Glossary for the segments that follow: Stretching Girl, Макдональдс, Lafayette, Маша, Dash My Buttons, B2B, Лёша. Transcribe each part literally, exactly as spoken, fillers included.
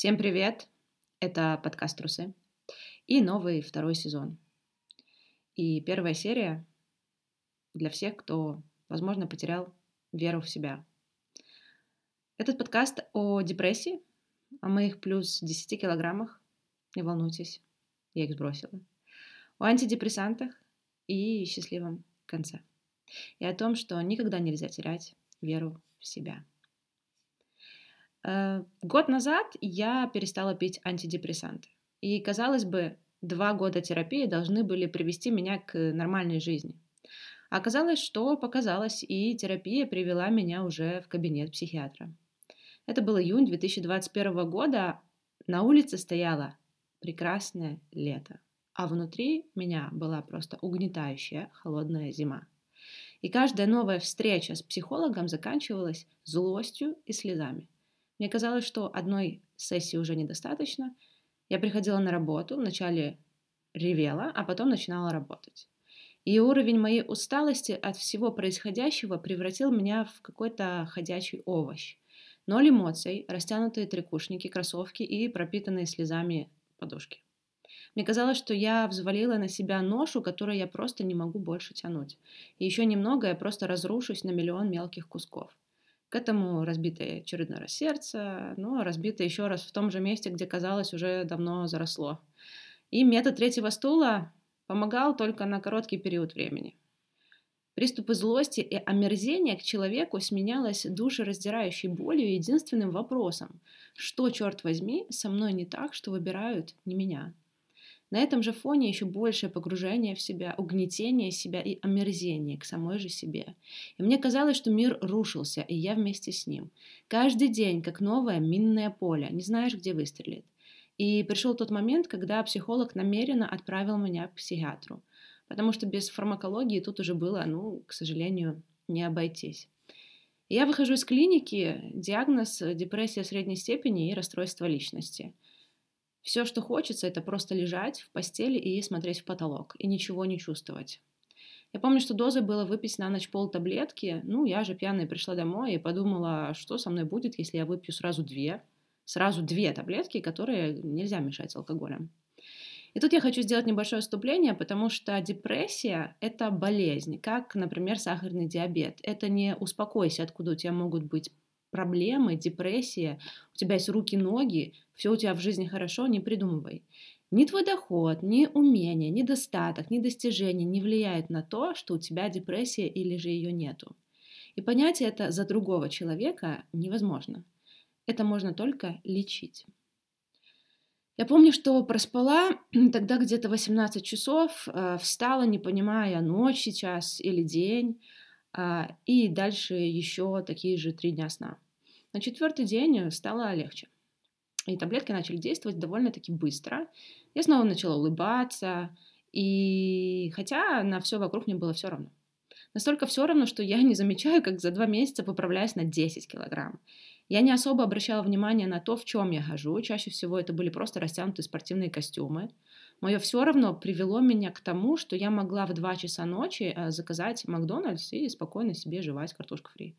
Всем привет! Это подкаст «Трусы» и новый второй сезон. И первая серия для всех, кто, возможно, потерял веру в себя. Этот подкаст о депрессии, о моих плюс десяти килограммах. Не волнуйтесь, я их сбросила. О антидепрессантах и счастливом конце. И о том, что никогда нельзя терять веру в себя. Год назад я перестала пить антидепрессанты. И, казалось бы, два года терапии должны были привести меня к нормальной жизни. Оказалось, что показалось, и терапия привела меня уже в кабинет психиатра. Это был июнь две тысячи двадцать первого года. На улице стояло прекрасное лето, а внутри меня была просто угнетающая холодная зима. И каждая новая встреча с психологом заканчивалась злостью и слезами. Мне казалось, что одной сессии уже недостаточно. Я приходила на работу, вначале ревела, а потом начинала работать. И уровень моей усталости от всего происходящего превратил меня в какой-то ходячий овощ. Ноль эмоций, растянутые трикушники, кроссовки и пропитанные слезами подушки. Мне казалось, что я взвалила на себя ношу, которую я просто не могу больше тянуть. И еще немного я просто разрушусь на миллион мелких кусков. К этому разбитое очередной раз сердце, но разбитое еще раз в том же месте, где, казалось, уже давно заросло. И метод третьего стула помогал только на короткий период времени. Приступы злости и омерзения к человеку сменялось душераздирающей болью и единственным вопросом: что, черт возьми, со мной не так, что выбирают не меня? На этом же фоне еще большее погружение в себя, угнетение себя и омерзение к самой же себе. И мне казалось, что мир рушился, и я вместе с ним. Каждый день, как новое минное поле, не знаешь, где выстрелит. И пришел тот момент, когда психолог намеренно отправил меня к психиатру, потому что без фармакологии тут уже было, ну, к сожалению, не обойтись. И я выхожу из клиники, диагноз депрессия средней степени и расстройство личности. Все, что хочется, это просто лежать в постели и смотреть в потолок, и ничего не чувствовать. Я помню, что доза была выпить на ночь полтаблетки. Ну, я же пьяная пришла домой и подумала, что со мной будет, если я выпью сразу две, сразу две таблетки, которые нельзя мешать с алкоголем. И тут я хочу сделать небольшое отступление, потому что депрессия – это болезнь, как, например, сахарный диабет. Это не «успокойся», откуда у тебя могут быть проблемы, депрессия, у тебя есть руки-ноги, все у тебя в жизни хорошо, не придумывай. Ни твой доход, ни умение, ни достаток, ни достижение не влияет на то, что у тебя депрессия или же ее нету. И понять это за другого человека невозможно. Это можно только лечить. Я помню, что проспала тогда где-то восемнадцать часов, встала, не понимая, ночь сейчас или день, и дальше еще такие же три дня сна. На четвертый день стало легче. И таблетки начали действовать довольно-таки быстро. Я снова начала улыбаться, и хотя на все вокруг мне было все равно. Настолько все равно, что я не замечаю, как за два месяца поправляюсь на десять килограмм. Я не особо обращала внимание на то, в чем я хожу. Чаще всего это были просто растянутые спортивные костюмы. Мое все равно привело меня к тому, что я могла в два часа ночи заказать Макдональдс и спокойно себе жевать картошку фри.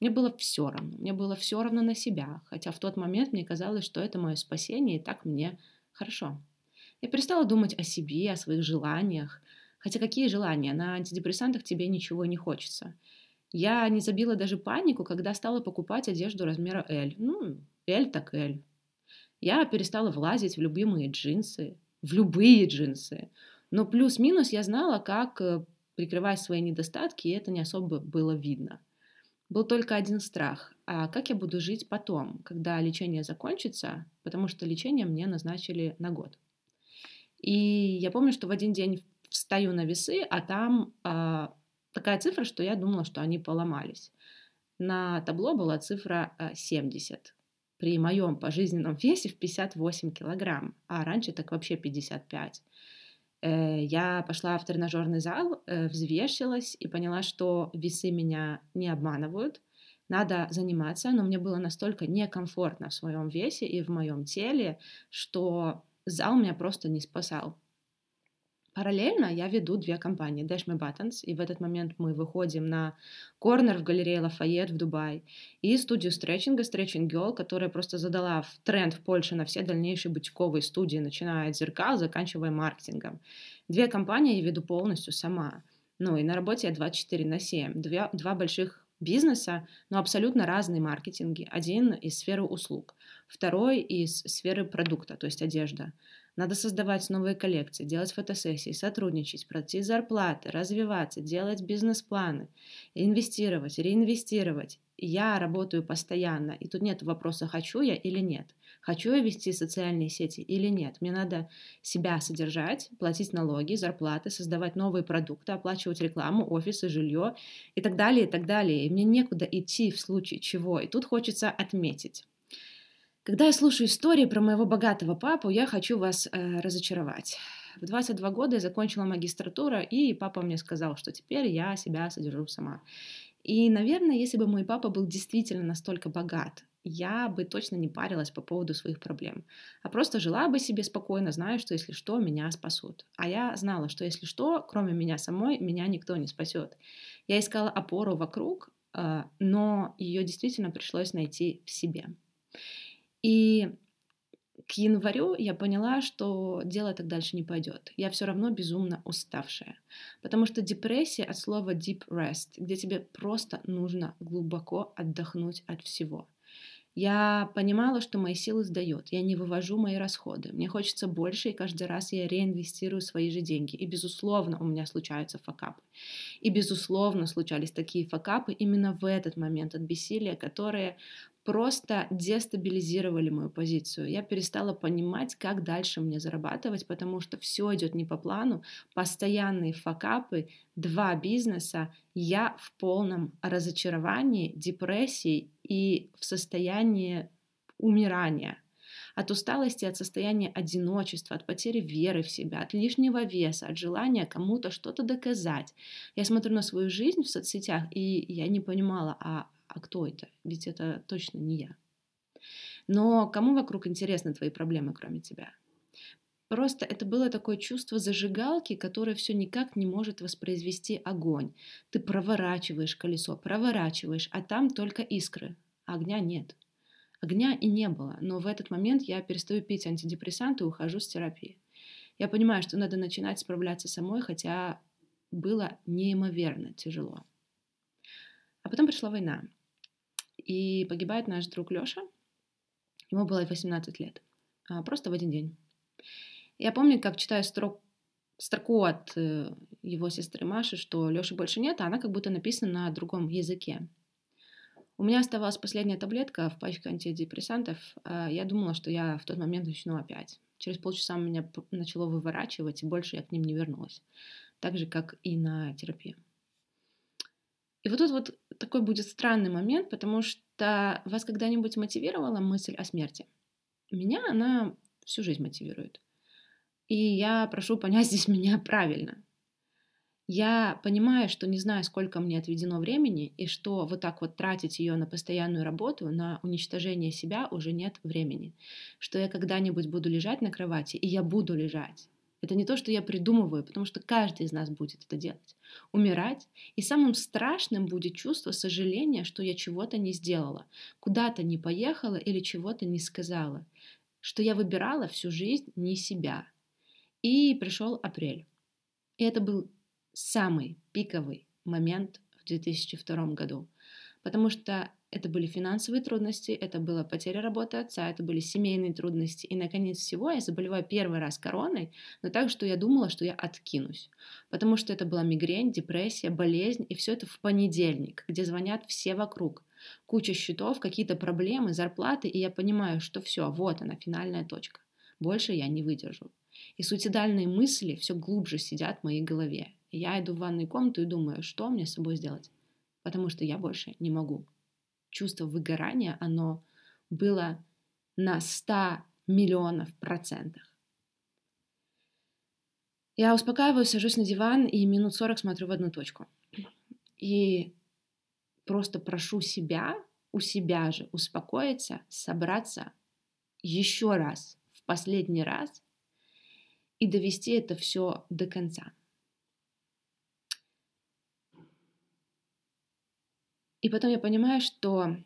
Мне было все равно. Мне было все равно на себя. Хотя в тот момент мне казалось, что это мое спасение, и так мне хорошо. Я перестала думать о себе, о своих желаниях. Хотя какие желания? На антидепрессантах тебе ничего не хочется. Я не забила даже панику, когда стала покупать одежду размера L. Ну, L так L. Я перестала влазить в любимые джинсы. В любые джинсы. Но плюс-минус я знала, как прикрывать свои недостатки, и это не особо было видно. Был только один страх. А как я буду жить потом, когда лечение закончится? Потому что лечение мне назначили на год. И я помню, что в один день встаю на весы, а там э, такая цифра, что я думала, что они поломались. На табло была цифра семьдесят. При моем пожизненном весе в пятьдесят восемь килограмм, а раньше так вообще пятьдесят пять. Я пошла в тренажерный зал, взвешилась и поняла, что весы меня не обманывают, надо заниматься, но мне было настолько некомфортно в своем весе и в моем теле, что зал меня просто не спасал. Параллельно я веду две компании, Dash My Buttons, и в этот момент мы выходим на корнер в галерее Lafayette в Дубае, и студию стретчинга Stretching Girl, которая просто задала в тренд в Польше на все дальнейшие бутиковые студии, начиная от зеркал, заканчивая маркетингом. Две компании я веду полностью сама. Ну и на работе я двадцать четыре на семь. Два, два больших бизнеса, но абсолютно разные маркетинги. Один из сферы услуг, второй из сферы продукта, то есть одежда. Надо создавать новые коллекции, делать фотосессии, сотрудничать, платить зарплаты, развиваться, делать бизнес-планы, инвестировать, реинвестировать. Я работаю постоянно, и тут нет вопроса, хочу я или нет. Хочу я вести социальные сети или нет. Мне надо себя содержать, платить налоги, зарплаты, создавать новые продукты, оплачивать рекламу, офисы, жилье и так далее, и так далее. И мне некуда идти в случае чего, и тут хочется отметить. Когда я слушаю истории про моего богатого папу, я хочу вас э, разочаровать. В двадцать два года я закончила магистратуру, и папа мне сказал, что теперь я себя содержу сама. И, наверное, если бы мой папа был действительно настолько богат, я бы точно не парилась по поводу своих проблем, а просто жила бы себе спокойно, зная, что если что, меня спасут. А я знала, что если что, кроме меня самой, меня никто не спасет. Я искала опору вокруг, э, но ее действительно пришлось найти в себе. И к январю я поняла, что дело так дальше не пойдет. Я все равно безумно уставшая. Потому что депрессия от слова deep rest, где тебе просто нужно глубоко отдохнуть от всего. Я понимала, что мои силы сдают, я не вывожу мои расходы, мне хочется больше, и каждый раз я реинвестирую свои же деньги. И, безусловно, у меня случаются факапы. И, безусловно, случались такие факапы именно в этот момент от бессилия, которые просто дестабилизировали мою позицию. Я перестала понимать, как дальше мне зарабатывать, потому что все идет не по плану, постоянные факапы, два бизнеса, я в полном разочаровании, депрессии и в состоянии умирания. От усталости, от состояния одиночества, от потери веры в себя, от лишнего веса, от желания кому-то что-то доказать. Я смотрю на свою жизнь в соцсетях, и я не понимала, а, а кто это? Ведь это точно не я. Но кому вокруг интересны твои проблемы, кроме тебя? Просто это было такое чувство зажигалки, которое все никак не может воспроизвести огонь. Ты проворачиваешь колесо, проворачиваешь, а там только искры, а огня нет. Огня и не было, но в этот момент я перестаю пить антидепрессанты и ухожу с терапии. Я понимаю, что надо начинать справляться самой, хотя было неимоверно тяжело. А потом пришла война, и погибает наш друг Лёша. Ему было восемнадцать лет, просто в один день. Я помню, как читаю строк, строку от его сестры Маши, что Лёши больше нет, а она как будто написана на другом языке. У меня оставалась последняя таблетка в пачке антидепрессантов. Я думала, что я в тот момент начну опять. Через полчаса меня начало выворачивать, и больше я к ним не вернулась. Так же, как и на терапию. И вот тут вот такой будет странный момент, потому что вас когда-нибудь мотивировала мысль о смерти? Меня она всю жизнь мотивирует. И я прошу понять здесь меня правильно. Я понимаю, что не знаю, сколько мне отведено времени, и что вот так вот тратить ее на постоянную работу, на уничтожение себя уже нет времени. Что я когда-нибудь буду лежать на кровати, и я буду лежать. Это не то, что я придумываю, потому что каждый из нас будет это делать. Умирать. И самым страшным будет чувство сожаления, что я чего-то не сделала, куда-то не поехала или чего-то не сказала. Что я выбирала всю жизнь не себя. И пришел апрель. И это был самый пиковый момент в две тысячи втором году. Потому что это были финансовые трудности, это была потеря работы отца, это были семейные трудности. И, наконец всего, я заболеваю первый раз короной, но так, что я думала, что я откинусь. Потому что это была мигрень, депрессия, болезнь, и все это в понедельник, где звонят все вокруг. Куча счетов, какие-то проблемы, зарплаты, и я понимаю, что все, вот она, финальная точка. Больше я не выдержу. И суицидальные мысли все глубже сидят в моей голове. И я иду в ванную комнату и думаю, что мне с собой сделать, потому что я больше не могу. Чувство выгорания, оно было на сто миллионов процентов. Я успокаиваюсь, сажусь на диван и минут сорок смотрю в одну точку. И просто прошу себя, у себя же успокоиться, собраться еще раз, в последний раз, и довести это все до конца. И потом я понимаю, что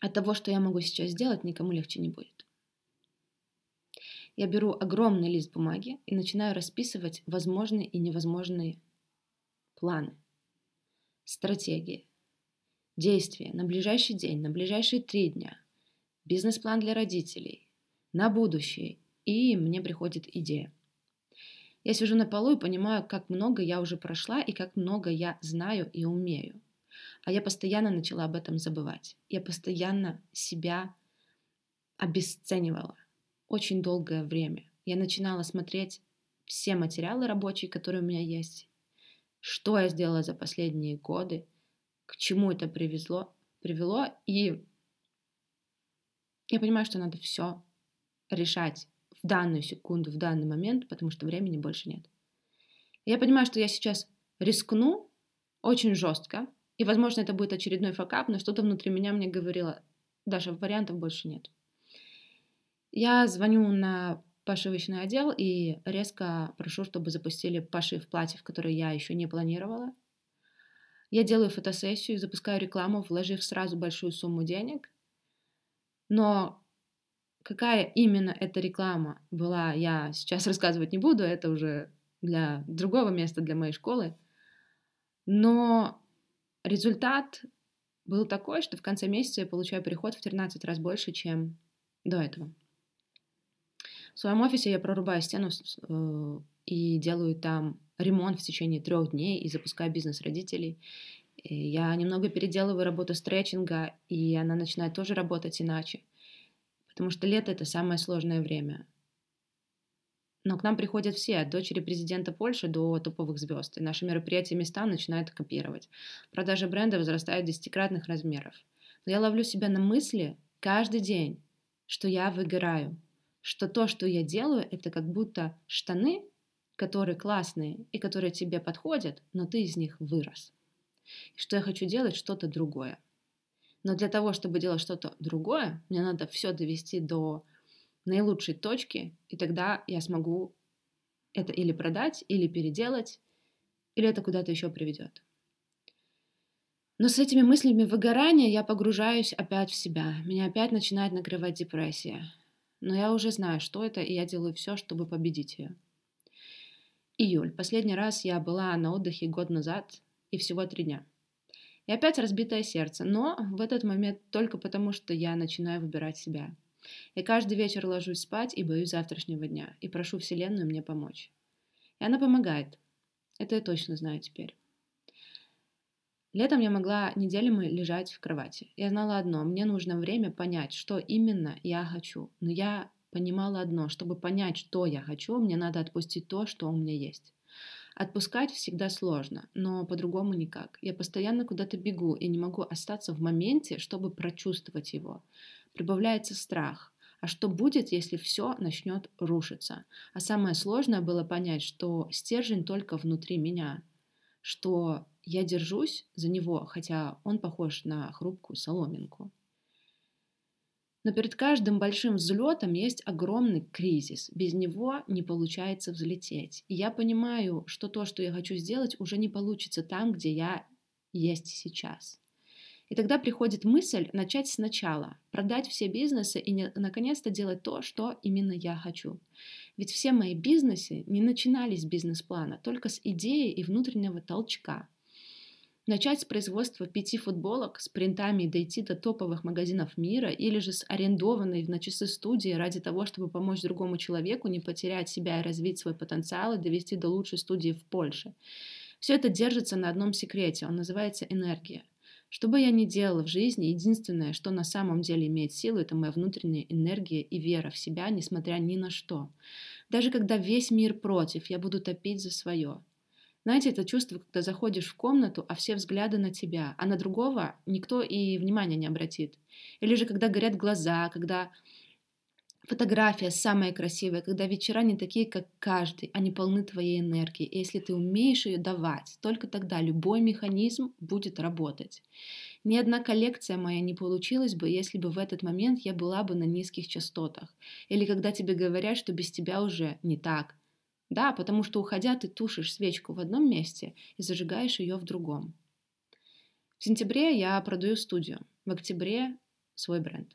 от того, что я могу сейчас сделать, никому легче не будет. Я беру огромный лист бумаги и начинаю расписывать возможные и невозможные планы, стратегии, действия на ближайший день, на ближайшие три дня, бизнес-план для родителей, на будущее. И мне приходит идея. Я сижу на полу и понимаю, как много я уже прошла и как много я знаю и умею. А я постоянно начала об этом забывать. Я постоянно себя обесценивала. Очень долгое время. Я начинала смотреть все материалы рабочие, которые у меня есть. Что я сделала за последние годы. К чему это привезло, привело. И я понимаю, что надо все решать в данную секунду, в данный момент, потому что времени больше нет. Я понимаю, что я сейчас рискну очень жестко. И, возможно, это будет очередной факап, но что-то внутри меня мне говорило, Даша, вариантов больше нет. Я звоню на пошивочный отдел и резко прошу, чтобы запустили пошив платьев, которые я еще не планировала. Я делаю фотосессию, запускаю рекламу, вложив сразу большую сумму денег. Но какая именно эта реклама была, я сейчас рассказывать не буду, это уже для другого места, для моей школы. Но результат был такой, что в конце месяца я получаю приход в тринадцать раз больше, чем до этого. В своем офисе я прорубаю стену и делаю там ремонт в течение трех дней и запускаю бизнес родителей. Я немного переделываю работу стретчинга, и она начинает тоже работать иначе, потому что лето – это самое сложное время. Но к нам приходят все, от дочери президента Польши до топовых звезд. И наши мероприятия и места начинают копировать. Продажи бренда возрастают десятикратных размеров. Но я ловлю себя на мысли каждый день, что я выгораю. Что то, что я делаю, это как будто штаны, которые классные и которые тебе подходят, но ты из них вырос. И что я хочу делать что-то другое. Но для того, чтобы делать что-то другое, мне надо все довести до наилучшей точки, и тогда я смогу это или продать, или переделать, или это куда-то еще приведет. Но с этими мыслями выгорания я погружаюсь опять в себя. Меня опять начинает накрывать депрессия. Но я уже знаю, что это, и я делаю все, чтобы победить ее. Июль. Последний раз я была на отдыхе год назад, и всего три дня. И опять разбитое сердце, но в этот момент только потому, что я начинаю выбирать себя. Я каждый вечер ложусь спать и боюсь завтрашнего дня, и прошу Вселенную мне помочь. И она помогает. Это я точно знаю теперь. Летом я могла неделями лежать в кровати. Я знала одно, мне нужно время понять, что именно я хочу. Но я понимала одно, чтобы понять, что я хочу, мне надо отпустить то, что у меня есть. Отпускать всегда сложно, но по-другому никак. Я постоянно куда-то бегу и не могу остаться в моменте, чтобы прочувствовать его. Прибавляется страх. А что будет, если все начнет рушиться? А самое сложное было понять, что стержень только внутри меня, что я держусь за него, хотя он похож на хрупкую соломинку. Но перед каждым большим взлетом есть огромный кризис. Без него не получается взлететь. И я понимаю, что то, что я хочу сделать, уже не получится там, где я есть сейчас. И тогда приходит мысль начать сначала, продать все бизнесы и не, наконец-то делать то, что именно я хочу. Ведь все мои бизнесы не начинались с бизнес-плана, только с идеи и внутреннего толчка. Начать с производства пяти футболок с принтами и дойти до топовых магазинов мира или же с арендованной на часы студии ради того, чтобы помочь другому человеку не потерять себя и развить свой потенциал и довести до лучшей студии в Польше. Все это держится на одном секрете, он называется энергия. Что бы я ни делала в жизни, единственное, что на самом деле имеет силу, это моя внутренняя энергия и вера в себя, несмотря ни на что. Даже когда весь мир против, я буду топить за свое. Знаете, это чувство, когда заходишь в комнату, а все взгляды на тебя, а на другого никто и внимания не обратит. Или же когда горят глаза, когда фотография самая красивая, когда вечера не такие, как каждый, они полны твоей энергии. И если ты умеешь ее давать, только тогда любой механизм будет работать. Ни одна коллекция моя не получилась бы, если бы в этот момент я была бы на низких частотах. Или когда тебе говорят, что без тебя уже не так. Да, потому что, уходя, ты тушишь свечку в одном месте и зажигаешь ее в другом. В сентябре я продаю студию, в октябре свой бренд.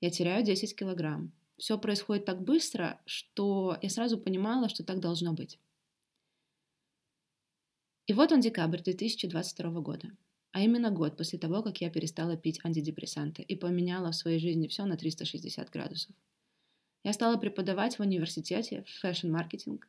Я теряю десять килограмм. Все происходит так быстро, что я сразу понимала, что так должно быть. И вот он, декабрь две тысячи двадцать второго года, а именно год после того, как я перестала пить антидепрессанты и поменяла в своей жизни все на триста шестьдесят градусов. Я стала преподавать в университете фэшн-маркетинг,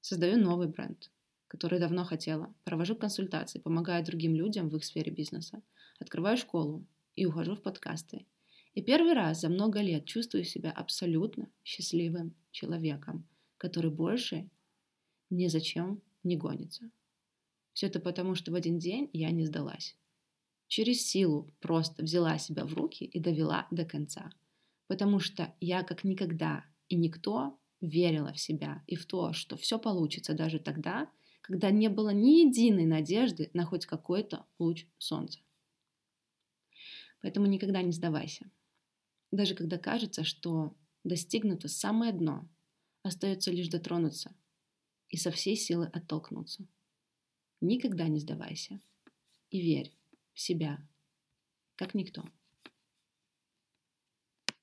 создаю новый бренд, который давно хотела, провожу консультации, помогаю другим людям в их сфере бизнеса, открываю школу и ухожу в подкасты. И первый раз за много лет чувствую себя абсолютно счастливым человеком, который больше ни за чем не гонится. Все это потому, что в один день я не сдалась. Через силу просто взяла себя в руки и довела до конца. Потому что я как никогда и никто верила в себя и в то, что все получится даже тогда, когда не было ни единой надежды на хоть какой-то луч солнца. Поэтому никогда не сдавайся. Даже когда кажется, что достигнуто самое дно, остается лишь дотронуться и со всей силы оттолкнуться. Никогда не сдавайся и верь в себя, как никто.